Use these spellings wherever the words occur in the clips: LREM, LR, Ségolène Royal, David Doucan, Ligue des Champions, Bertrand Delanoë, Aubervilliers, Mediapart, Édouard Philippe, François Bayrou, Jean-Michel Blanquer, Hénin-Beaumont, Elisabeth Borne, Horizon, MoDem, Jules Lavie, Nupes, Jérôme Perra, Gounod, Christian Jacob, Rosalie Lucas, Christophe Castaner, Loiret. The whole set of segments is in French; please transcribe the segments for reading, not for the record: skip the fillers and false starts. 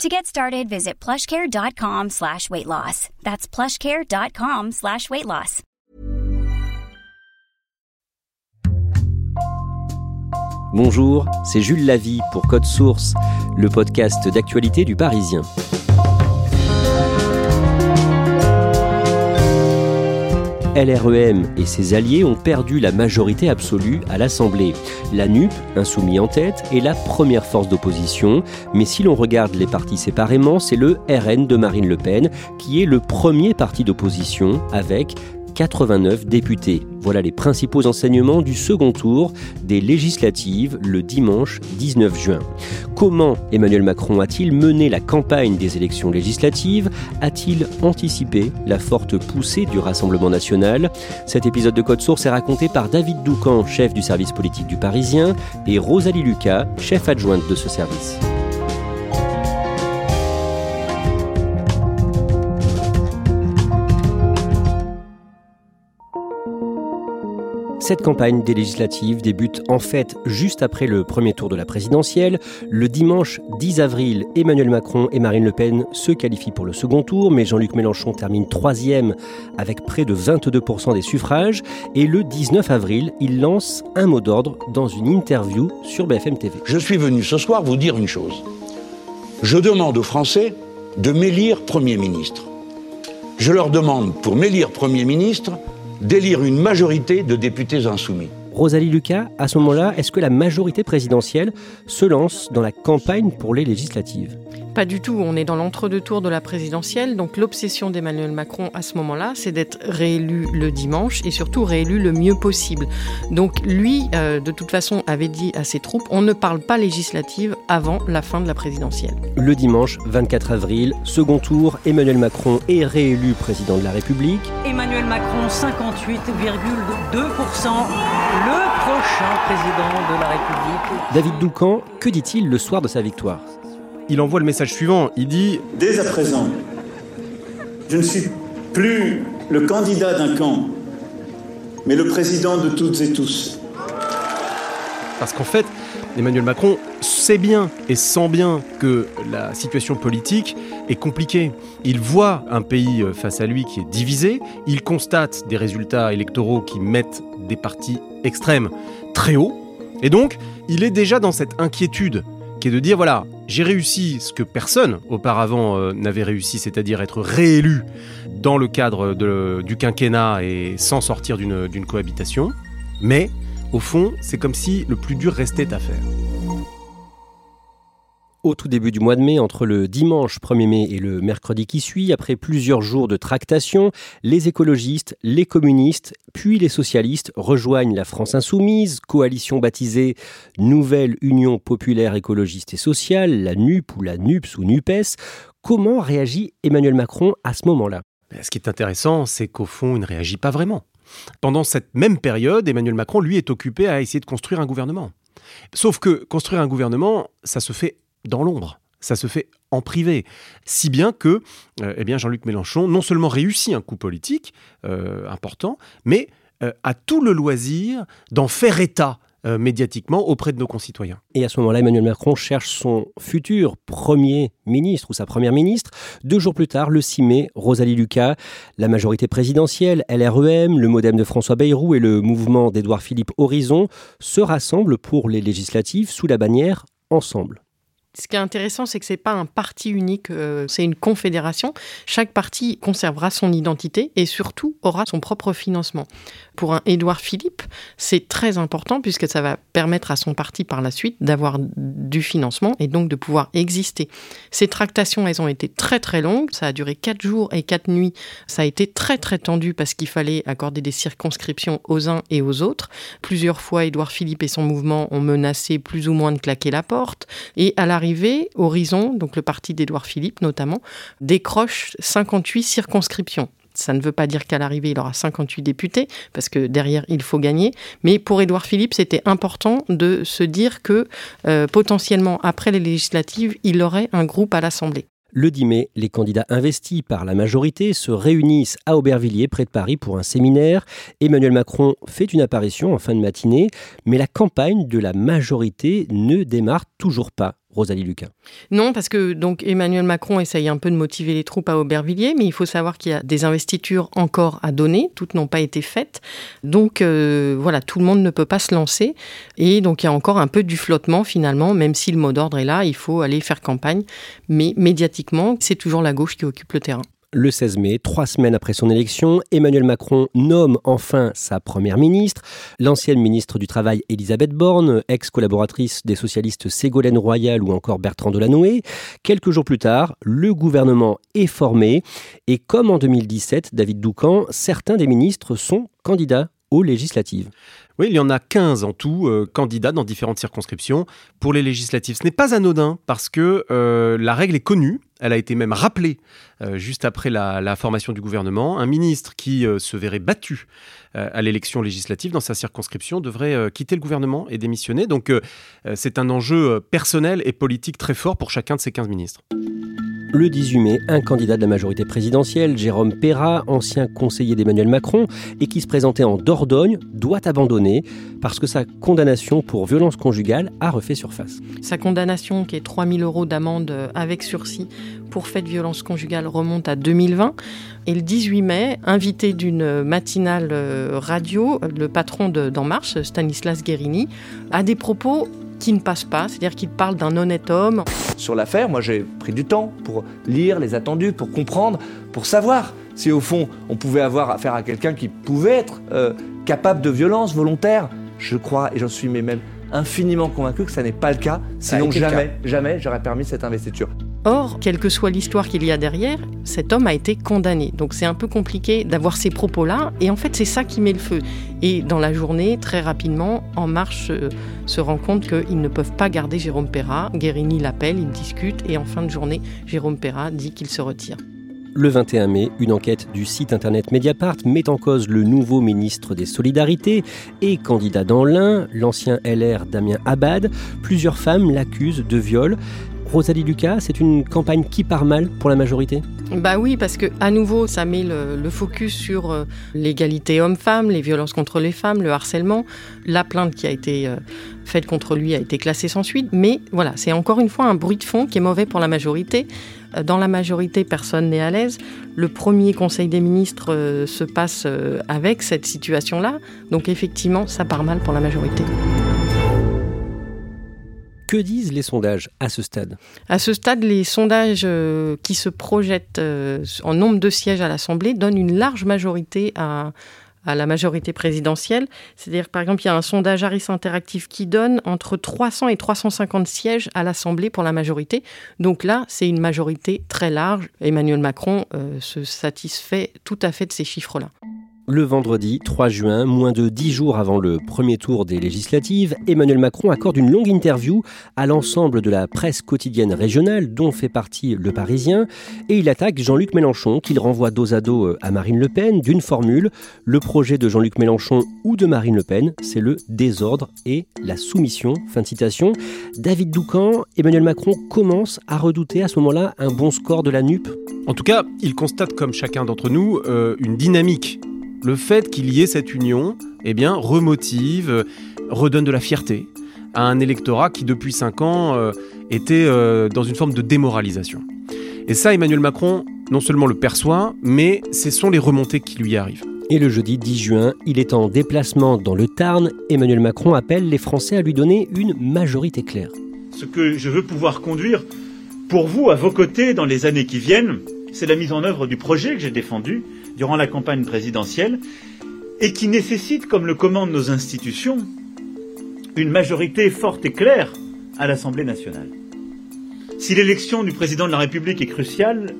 To get started, visit plushcare.com/weightloss. That's plushcare.com/weightloss. Bonjour, c'est Jules Lavie pour Code Source, le podcast d'actualité du Parisien. LREM et ses alliés ont perdu la majorité absolue à l'Assemblée. La NUP, insoumis en tête, est la première force d'opposition. Mais si l'on regarde les partis séparément, c'est le RN de Marine Le Pen qui est le premier parti d'opposition avec 89 députés. Voilà les principaux enseignements du second tour des législatives le dimanche 19 juin. Comment Emmanuel Macron a-t-il mené la campagne des élections législatives ? A-t-il anticipé la forte poussée du Rassemblement national ? Cet épisode de Code Source est raconté par David Doucan, chef du service politique du Parisien, et Rosalie Lucas, chef adjointe de ce service. Cette campagne des législatives débute en fait juste après le premier tour de la présidentielle. Le dimanche 10 avril, Emmanuel Macron et Marine Le Pen se qualifient pour le second tour, mais Jean-Luc Mélenchon termine troisième avec près de 22% des suffrages. Et le 19 avril, il lance un mot d'ordre dans une interview sur BFM TV. Je suis venu ce soir vous dire une chose. Je demande aux Français de m'élire Premier ministre. Je leur demande, pour m'élire Premier ministre, d'élire une majorité de députés insoumis. Rosalie Lucas, à ce moment-là, est-ce que la majorité présidentielle se lance dans la campagne pour les législatives ? Pas du tout, on est dans l'entre-deux-tours de la présidentielle, donc l'obsession d'Emmanuel Macron à ce moment-là, c'est d'être réélu le dimanche et surtout réélu le mieux possible. Donc lui, de toute façon, avait dit à ses troupes, on ne parle pas législative avant la fin de la présidentielle. Le dimanche 24 avril, second tour, Emmanuel Macron est réélu président de la République. Emmanuel Macron, 58,2%, le prochain président de la République. David Doucan, que dit-il le soir de sa victoire ? Il envoie le message suivant, il dit « Dès à présent, je ne suis plus le candidat d'un camp, mais le président de toutes et tous. » Parce qu'en fait, Emmanuel Macron sait bien et sent bien que la situation politique est compliquée. Il voit un pays face à lui qui est divisé, il constate des résultats électoraux qui mettent des partis extrêmes très haut, et donc il est déjà dans cette inquiétude qui est de dire « voilà, j'ai réussi ce que personne auparavant n'avait réussi, c'est-à-dire être réélu dans le cadre du quinquennat et sans sortir d'une cohabitation. Mais, au fond, c'est comme si le plus dur restait à faire. » Au tout début du mois de mai, entre le dimanche 1er mai et le mercredi qui suit, après plusieurs jours de tractation, les écologistes, les communistes, puis les socialistes rejoignent la France insoumise, coalition baptisée Nouvelle Union Populaire Écologiste et Sociale, la NUP ou la Nupes ou Nupes. Comment réagit Emmanuel Macron à ce moment-là ? Ce qui est intéressant, c'est qu'au fond, il ne réagit pas vraiment. Pendant cette même période, Emmanuel Macron, lui, est occupé à essayer de construire un gouvernement. Sauf que construire un gouvernement, ça se fait dans l'ombre, ça se fait en privé. Si bien que Jean-Luc Mélenchon non seulement réussit un coup politique important, mais a tout le loisir d'en faire état médiatiquement auprès de nos concitoyens. Et à ce moment-là, Emmanuel Macron cherche son futur Premier ministre ou sa Première ministre. 2 jours plus tard, le 6 mai, Rosalie Lucas, la majorité présidentielle, LREM, le MoDem de François Bayrou et le mouvement d'Édouard Philippe Horizon se rassemblent pour les législatives sous la bannière Ensemble. Ce qui est intéressant, c'est que ce n'est pas un parti unique, c'est une confédération. Chaque parti conservera son identité et surtout aura son propre financement. Pour un Édouard Philippe, c'est très important puisque ça va permettre à son parti par la suite d'avoir du financement et donc de pouvoir exister. Ces tractations, elles ont été très très longues. Ça a duré 4 jours et 4 nuits. Ça a été très très tendu parce qu'il fallait accorder des circonscriptions aux uns et aux autres. Plusieurs fois, Édouard Philippe et son mouvement ont menacé plus ou moins de claquer la porte. Et à l'arrivée, Horizon, donc le parti d'Édouard Philippe notamment, décroche 58 circonscriptions. Ça ne veut pas dire qu'à l'arrivée, il aura 58 députés, parce que derrière, il faut gagner. Mais pour Édouard Philippe, c'était important de se dire que potentiellement, après les législatives, il aurait un groupe à l'Assemblée. Le 10 mai, les candidats investis par la majorité se réunissent à Aubervilliers, près de Paris, pour un séminaire. Emmanuel Macron fait une apparition en fin de matinée, mais la campagne de la majorité ne démarre toujours pas. Rosalie Lucas. Non, parce que donc, Emmanuel Macron essaye un peu de motiver les troupes à Aubervilliers, mais il faut savoir qu'il y a des investitures encore à donner, toutes n'ont pas été faites. Donc voilà, tout le monde ne peut pas se lancer. Et donc il y a encore un peu du flottement finalement, même si le mot d'ordre est là, il faut aller faire campagne. Mais médiatiquement, c'est toujours la gauche qui occupe le terrain. Le 16 mai, 3 semaines après son élection, Emmanuel Macron nomme enfin sa première ministre. L'ancienne ministre du Travail Elisabeth Borne, ex-collaboratrice des socialistes Ségolène Royal ou encore Bertrand Delanoë. Quelques jours plus tard, le gouvernement est formé. Et comme en 2017, David Doucan, certains des ministres sont candidats aux législatives. Oui, il y en a 15 en tout, candidats dans différentes circonscriptions pour les législatives. Ce n'est pas anodin parce que la règle est connue. Elle a été même rappelée juste après la formation du gouvernement. Un ministre qui se verrait battu à l'élection législative dans sa circonscription devrait quitter le gouvernement et démissionner. Donc c'est un enjeu personnel et politique très fort pour chacun de ces 15 ministres. Le 18 mai, un candidat de la majorité présidentielle, Jérôme Perra, ancien conseiller d'Emmanuel Macron et qui se présentait en Dordogne, doit abandonner parce que sa condamnation pour violence conjugale a refait surface. Sa condamnation, qui est 3 000 € d'amende avec sursis pour fait de violence conjugale, remonte à 2020. Et le 18 mai, invité d'une matinale radio, le patron d'En Marche, Stanislas Guérini, a des propos qui ne passe pas, c'est-à-dire qu'il parle d'un honnête homme. Sur l'affaire, moi j'ai pris du temps pour lire les attendus, pour comprendre, pour savoir si au fond on pouvait avoir affaire à quelqu'un qui pouvait être capable de violence volontaire. Je crois, et j'en suis même infiniment convaincu que ça n'est pas le cas, sinon jamais j'aurais permis cette investiture. Or, quelle que soit l'histoire qu'il y a derrière, cet homme a été condamné. Donc c'est un peu compliqué d'avoir ces propos-là. Et en fait, c'est ça qui met le feu. Et dans la journée, très rapidement, En Marche se rend compte qu'ils ne peuvent pas garder Jérôme Perra. Guérini l'appelle, ils discutent. Et en fin de journée, Jérôme Perra dit qu'il se retire. Le 21 mai, une enquête du site internet Mediapart met en cause le nouveau ministre des Solidarités et candidat dans l'Ain, l'ancien LR Damien Abad. Plusieurs femmes l'accusent de viol. Rosalie Lucas, c'est une campagne qui part mal pour la majorité ? Bah oui, parce que à nouveau, ça met le focus sur l'égalité homme-femme, les violences contre les femmes, le harcèlement. La plainte qui a été faite contre lui a été classée sans suite. Mais voilà, c'est encore une fois un bruit de fond qui est mauvais pour la majorité. Dans la majorité, personne n'est à l'aise. Le premier Conseil des ministres se passe avec cette situation-là. Donc effectivement, ça part mal pour la majorité. Que disent les sondages à ce stade ? À ce stade, les sondages qui se projettent en nombre de sièges à l'Assemblée donnent une large majorité à la majorité présidentielle. C'est-à-dire, par exemple, il y a un sondage Harris Interactive qui donne entre 300 et 350 sièges à l'Assemblée pour la majorité. Donc là, c'est une majorité très large. Emmanuel Macron se satisfait tout à fait de ces chiffres-là. Le vendredi 3 juin, moins de 10 jours avant le premier tour des législatives, Emmanuel Macron accorde une longue interview à l'ensemble de la presse quotidienne régionale, dont fait partie Le Parisien, et il attaque Jean-Luc Mélenchon, qu'il renvoie dos à dos à Marine Le Pen, d'une formule « Le projet de Jean-Luc Mélenchon ou de Marine Le Pen, c'est le désordre et la soumission ». Fin de citation. David Doucan, Emmanuel Macron commence à redouter à ce moment-là un bon score de la NUP. En tout cas, il constate, comme chacun d'entre nous, une dynamique. Le fait qu'il y ait cette union, eh bien, remotive, redonne de la fierté à un électorat qui, depuis 5 ans, était dans une forme de démoralisation. Et ça, Emmanuel Macron, non seulement le perçoit, mais ce sont les remontées qui lui arrivent. Et le jeudi 10 juin, il est en déplacement dans le Tarn. Emmanuel Macron appelle les Français à lui donner une majorité claire. Ce que je veux pouvoir conduire pour vous, à vos côtés, dans les années qui viennent, c'est la mise en œuvre du projet que j'ai défendu durant la campagne présidentielle et qui nécessite, comme le commandent nos institutions, une majorité forte et claire à l'Assemblée nationale. Si l'élection du président de la République est cruciale,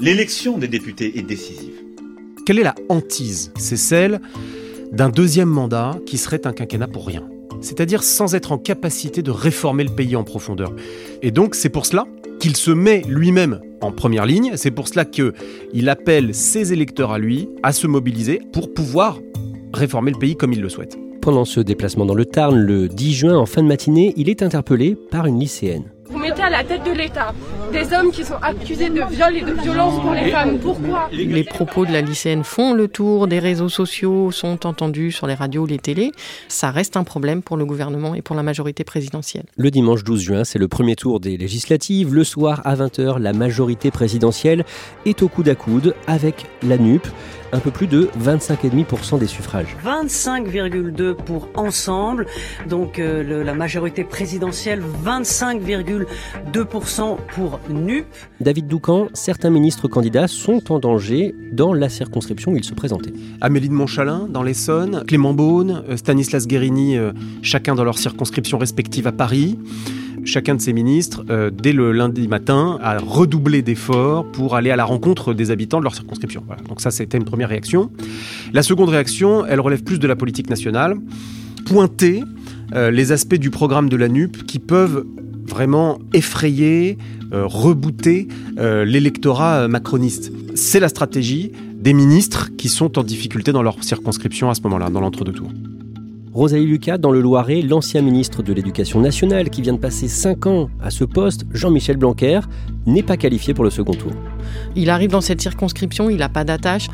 l'élection des députés est décisive. Quelle est la hantise ? C'est celle d'un deuxième mandat qui serait un quinquennat pour rien, c'est-à-dire sans être en capacité de réformer le pays en profondeur. Et donc c'est pour cela qu'il se met lui-même en première ligne. C'est pour cela qu'il appelle ses électeurs à lui à se mobiliser pour pouvoir réformer le pays comme il le souhaite. Pendant ce déplacement dans le Tarn, le 10 juin, en fin de matinée, il est interpellé par une lycéenne. Vous mettez à la tête de l'État des hommes qui sont accusés de viol et de violence pour les femmes. Pourquoi ? Les propos de la lycéenne font le tour des réseaux sociaux, sont entendus sur les radios, les télés. Ça reste un problème pour le gouvernement et pour la majorité présidentielle. Le dimanche 12 juin, c'est le premier tour des législatives. Le soir, à 20h, la majorité présidentielle est au coude à coude avec la NUP. Un peu plus de 25,5% des suffrages. 25,2% pour Ensemble, donc la majorité présidentielle, 25,2% pour NUP. David Doucan, certains ministres candidats sont en danger dans la circonscription où ils se présentaient. Amélie de Montchalin dans l'Essonne, Clément Beaune, Stanislas Guérini, chacun dans leur circonscription respective à Paris. Chacun de ces ministres, dès le lundi matin, a redoublé d'efforts pour aller à la rencontre des habitants de leur circonscription. Voilà. Donc ça, c'était une première réaction. La seconde réaction, elle relève plus de la politique nationale. Pointer les aspects du programme de la NUP qui peuvent vraiment effrayer, rebooter l'électorat macroniste. C'est la stratégie des ministres qui sont en difficulté dans leur circonscription à ce moment-là, dans l'entre-deux-tours. Rosalie Lucas, dans le Loiret, l'ancien ministre de l'Éducation nationale qui vient de passer 5 ans à ce poste, Jean-Michel Blanquer, n'est pas qualifié pour le second tour. Il arrive dans cette circonscription, il n'a pas d'attache,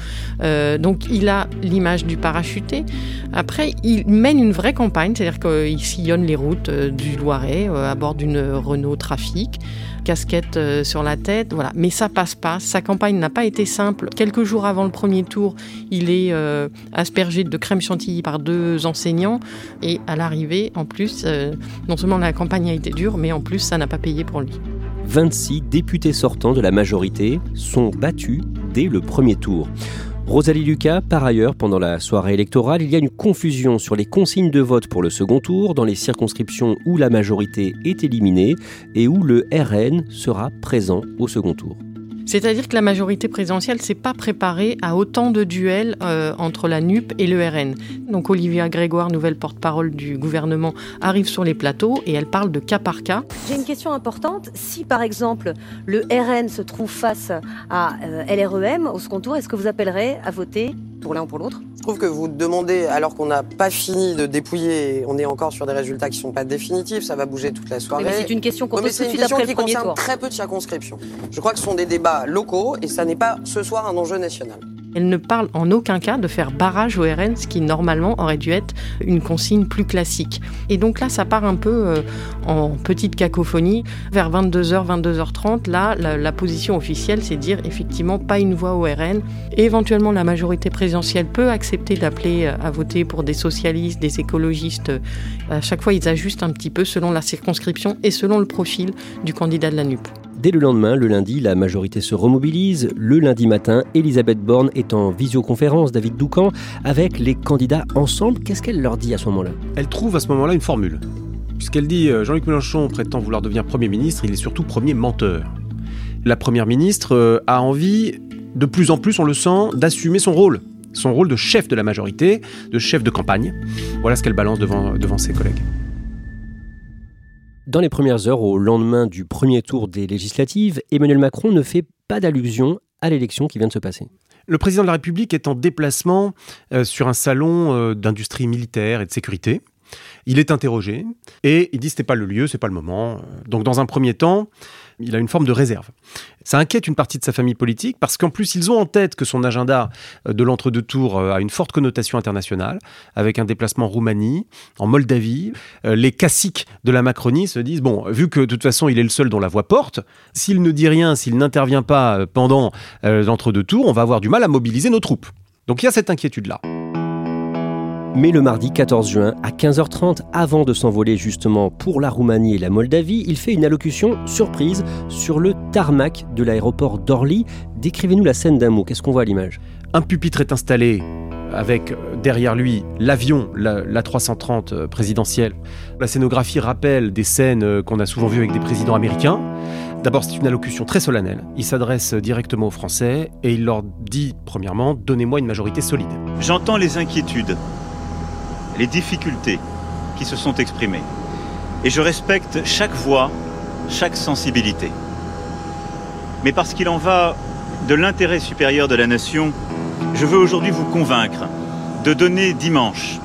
donc il a l'image du parachuté. Après, il mène une vraie campagne, c'est-à-dire qu'il sillonne les routes du Loiret à bord d'une Renault Trafic, casquette sur la tête, voilà. Mais ça passe pas, sa campagne n'a pas été simple. Quelques jours avant le premier tour, il est aspergé de crème chantilly par 2 enseignants. Et à l'arrivée, en plus, non seulement la campagne a été dure, mais en plus, ça n'a pas payé pour lui. 26 députés sortants de la majorité sont battus dès le premier tour. Rosalie Lucas, par ailleurs, pendant la soirée électorale, il y a une confusion sur les consignes de vote pour le second tour dans les circonscriptions où la majorité est éliminée et où le RN sera présent au second tour. C'est-à-dire que la majorité présidentielle ne s'est pas préparée à autant de duels entre la NUP et le RN. Donc Olivia Grégoire, nouvelle porte-parole du gouvernement, arrive sur les plateaux et elle parle de cas par cas. J'ai une question importante. Si par exemple le RN se trouve face à LREM au second tour, est-ce que vous appellerez à voter pour l'un ou pour l'autre ? Je trouve que vous demandez, alors qu'on n'a pas fini de dépouiller, on est encore sur des résultats qui ne sont pas définitifs, ça va bouger toute la soirée. Mais c'est une question qu'on pose tout de suite après le premier tour. C'est une question qui concerne très peu de circonscriptions. Je crois que ce sont des débats locaux et ça n'est pas ce soir un enjeu national. Elle ne parle en aucun cas de faire barrage au RN, ce qui normalement aurait dû être une consigne plus classique. Et donc là, ça part un peu en petite cacophonie. Vers 22h, 22h30, là, la position officielle, c'est de dire effectivement pas une voix au RN. Et éventuellement, la majorité présidentielle peut accepter d'appeler à voter pour des socialistes, des écologistes. À chaque fois, ils ajustent un petit peu selon la circonscription et selon le profil du candidat de la NUP. Dès le lendemain, le lundi, la majorité se remobilise. Le lundi matin, Elisabeth Borne est en visioconférence, David Doucan, avec les candidats Ensemble. Qu'est-ce qu'elle leur dit à ce moment-là ? Elle trouve à ce moment-là une formule. Puisqu'elle dit « Jean-Luc Mélenchon prétend vouloir devenir Premier ministre, il est surtout premier menteur ». La Première ministre a envie, de plus en plus, on le sent, d'assumer son rôle de chef de la majorité, de chef de campagne. Voilà ce qu'elle balance devant ses collègues. Dans les premières heures, au lendemain du premier tour des législatives, Emmanuel Macron ne fait pas d'allusion à l'élection qui vient de se passer. Le président de la République est en déplacement sur un salon d'industrie militaire et de sécurité. Il est interrogé et il dit « c'était pas le lieu, c'est pas le moment ». Donc dans un premier temps, il a une forme de réserve. Ça inquiète une partie de sa famille politique parce qu'en plus, ils ont en tête que son agenda de l'entre-deux-tours a une forte connotation internationale avec un déplacement en Roumanie, en Moldavie. Les caciques de la Macronie se disent « bon, vu que de toute façon, il est le seul dont la voix porte, s'il ne dit rien, s'il n'intervient pas pendant l'entre-deux-tours, on va avoir du mal à mobiliser nos troupes ». Donc il y a cette inquiétude-là. Mais le mardi 14 juin, à 15h30, avant de s'envoler justement pour la Roumanie et la Moldavie, il fait une allocution surprise sur le tarmac de l'aéroport d'Orly. Décrivez-nous la scène d'un mot, qu'est-ce qu'on voit à l'image ? Un pupitre est installé avec derrière lui l'avion, l'A330 présidentielle. La scénographie rappelle des scènes qu'on a souvent vues avec des présidents américains. D'abord, c'est une allocution très solennelle. Il s'adresse directement aux Français et il leur dit, premièrement, « Donnez-moi une majorité solide ». J'entends les inquiétudes, les difficultés qui se sont exprimées. Et je respecte chaque voix, chaque sensibilité. mais parce qu'il en va de l'intérêt supérieur de la nation, je veux aujourd'hui vous convaincre de donner dimanche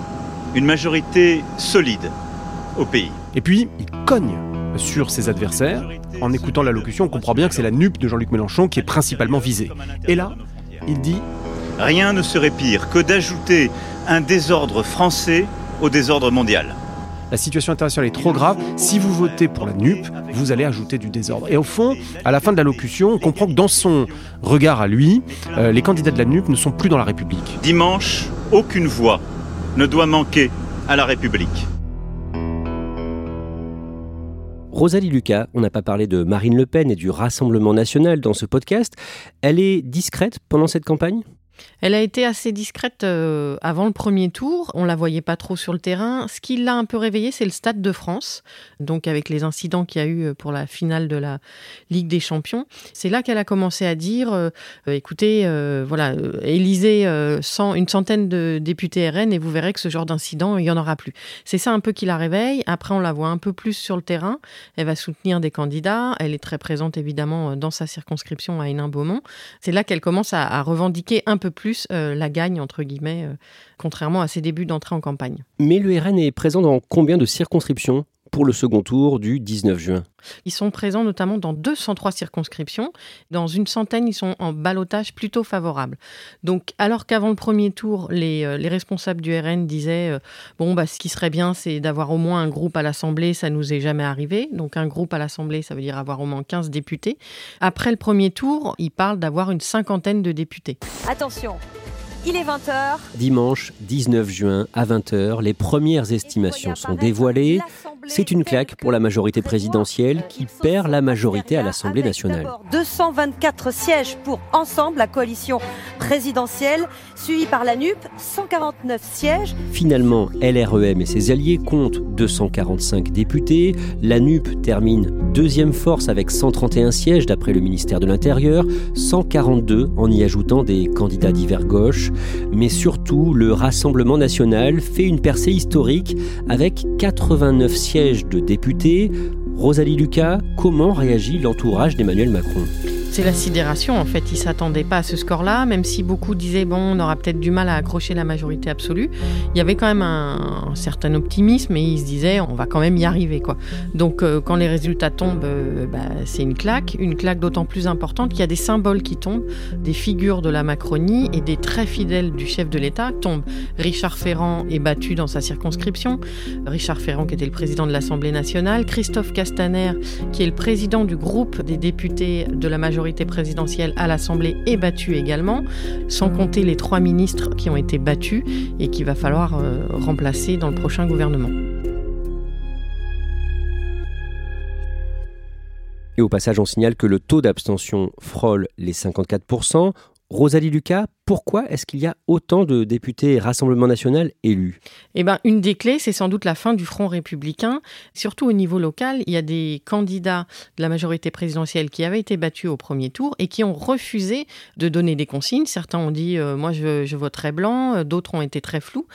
une majorité solide au pays. Et puis, il cogne sur ses adversaires. En écoutant l'allocution, on comprend bien que c'est la NUP de Jean-Luc Mélenchon qui est principalement visée. Et là, il dit « Rien ne serait pire que d'ajouter un désordre français au désordre mondial. » La situation internationale est trop grave. Si vous votez pour la NUP, vous allez ajouter du désordre. Et au fond, à la fin de l'allocution, on comprend que dans son regard à lui, les candidats de la NUP ne sont plus dans la République. Dimanche, aucune voix ne doit manquer à la République. Rosalie Lucas, on n'a pas parlé de Marine Le Pen et du Rassemblement national dans ce podcast. Elle est discrète pendant cette campagne ? Elle a été assez discrète avant le premier tour, on ne la voyait pas trop sur le terrain. Ce qui l'a un peu réveillée, c'est le Stade de France, donc avec les incidents qu'il y a eu pour la finale de la Ligue des Champions. C'est là qu'elle a commencé à dire, élisez une centaine de députés RN et vous verrez que ce genre d'incident, il n'y en aura plus. C'est ça un peu qui la réveille. Après, on la voit un peu plus sur le terrain. Elle va soutenir des candidats. Elle est très présente, évidemment, dans sa circonscription à Hénin-Beaumont. C'est là qu'elle commence à revendiquer un peu plus la gagne, entre guillemets, contrairement à ses débuts d'entrée en campagne. Mais le RN est présent dans combien de circonscriptions pour le second tour du 19 juin ? Ils sont présents notamment dans 203 circonscriptions. Dans une centaine, ils sont en ballottage plutôt favorable. Donc, alors qu'avant le premier tour, les responsables du RN disaient ce qui serait bien, c'est d'avoir au moins un groupe à l'Assemblée, ça nous est jamais arrivé. Donc, un groupe à l'Assemblée, ça veut dire avoir au moins 15 députés. Après le premier tour, ils parlent d'avoir une cinquantaine de députés. Attention, il est 20h. Dimanche 19 juin à 20h, les premières estimations sont dévoilées. C'est une claque pour la majorité présidentielle qui perd la majorité à l'Assemblée nationale. 224 sièges pour Ensemble, la coalition présidentielle, suivie par la NUP, 149 sièges. Finalement, LREM et ses alliés comptent 245 députés. La NUP termine deuxième force avec 131 sièges d'après le ministère de l'Intérieur, 142 en y ajoutant des candidats divers gauche. Mais surtout, le Rassemblement national fait une percée historique avec 89 sièges de députés. Rosalie Lucas, comment réagit l'entourage d'Emmanuel Macron ? C'est la sidération en fait, ils ne s'attendaient pas à ce score-là, même si beaucoup disaient on aura peut-être du mal à accrocher la majorité absolue. Il y avait quand même un certain optimisme et ils se disaient on va quand même y arriver quoi. Donc quand les résultats tombent, c'est une claque d'autant plus importante qu'il y a des symboles qui tombent, des figures de la Macronie et des très fidèles du chef de l'État tombent. Richard Ferrand est battu dans sa circonscription, Richard Ferrand qui était le président de l'Assemblée nationale, Christophe Castaner qui est le président du groupe des députés de la majorité présidentielle à l'Assemblée est battue également, sans compter les 3 ministres qui ont été battus et qu'il va falloir remplacer dans le prochain gouvernement. Et au passage, on signale que le taux d'abstention frôle les 54%. Rosalie Lucas, pourquoi est-ce qu'il y a autant de députés Rassemblement national élus ? Une des clés, c'est sans doute la fin du Front républicain. Surtout au niveau local, il y a des candidats de la majorité présidentielle qui avaient été battus au premier tour et qui ont refusé de donner des consignes. Certains ont dit « moi, je voterai blanc », d'autres ont été très flous.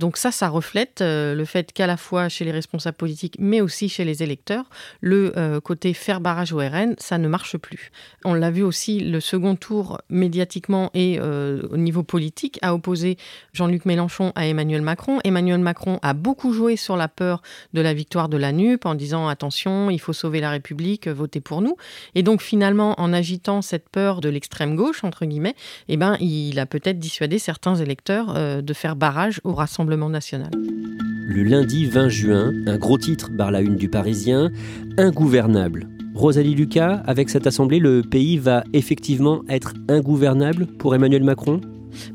Donc ça reflète le fait qu'à la fois chez les responsables politiques, mais aussi chez les électeurs, le côté faire barrage au RN, ça ne marche plus. On l'a vu aussi, le second tour médiatique et au niveau politique, a opposé Jean-Luc Mélenchon à Emmanuel Macron. Emmanuel Macron a beaucoup joué sur la peur de la victoire de la NUP en disant « attention, il faut sauver la République, votez pour nous ». Et donc finalement, en agitant cette peur de l'extrême gauche, entre guillemets, il a peut-être dissuadé certains électeurs de faire barrage au Rassemblement national. Le lundi 20 juin, un gros titre barre la une du Parisien, « Ingouvernable ». Rosalie Lucas, avec cette assemblée, le pays va effectivement être ingouvernable pour Emmanuel Macron ?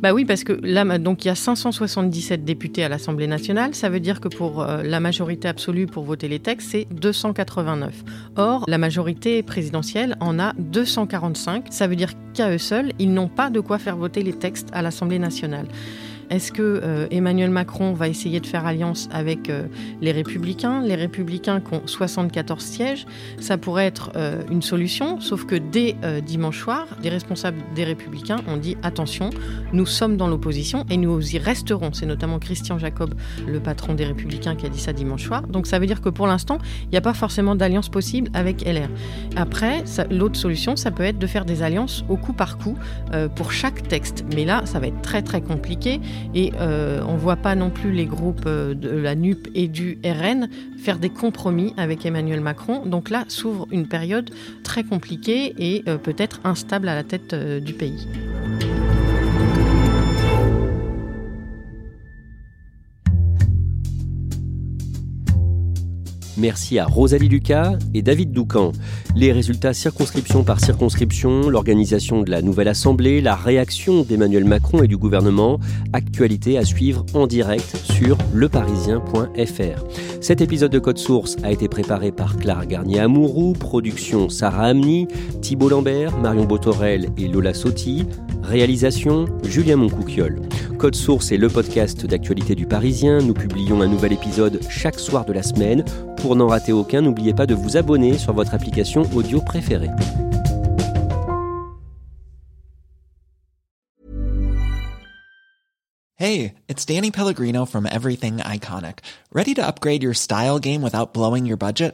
Oui, parce que là, donc, il y a 577 députés à l'Assemblée nationale. Ça veut dire que pour la majorité absolue pour voter les textes, c'est 289. Or, la majorité présidentielle en a 245. Ça veut dire qu'à eux seuls, ils n'ont pas de quoi faire voter les textes à l'Assemblée nationale. Est-ce que Emmanuel Macron va essayer de faire alliance avec les Républicains ? Les Républicains qui ont 74 sièges, ça pourrait être une solution, sauf que dès dimanche soir, les responsables des Républicains ont dit « Attention, nous sommes dans l'opposition et nous y resterons ». C'est notamment Christian Jacob, le patron des Républicains, qui a dit ça dimanche soir. Donc ça veut dire que pour l'instant, il n'y a pas forcément d'alliance possible avec LR. Après, l'autre solution, ça peut être de faire des alliances au coup par coup pour chaque texte. Mais là, ça va être très très compliqué et on ne voit pas non plus les groupes de la Nupes et du RN faire des compromis avec Emmanuel Macron. Donc là, s'ouvre une période très compliquée et peut-être instable à la tête du pays. Merci à Rosalie Lucas et David Doucan. Les résultats circonscription par circonscription, l'organisation de la nouvelle assemblée, la réaction d'Emmanuel Macron et du gouvernement, actualité à suivre en direct sur leparisien.fr. Cet épisode de Code Source a été préparé par Clara Garnier-Amouroux, production Sarah Amni, Thibault Lambert, Marion Botorel et Lola Sotti, réalisation Julien Moncouquiol. Code Source est le podcast d'actualité du Parisien. Nous publions un nouvel épisode chaque soir de la semaine. Pour n'en rater aucun, n'oubliez pas de vous abonner sur votre application audio préférée. Hey, it's Danny Pellegrino from Everything Iconic. Ready to upgrade your style game without blowing your budget?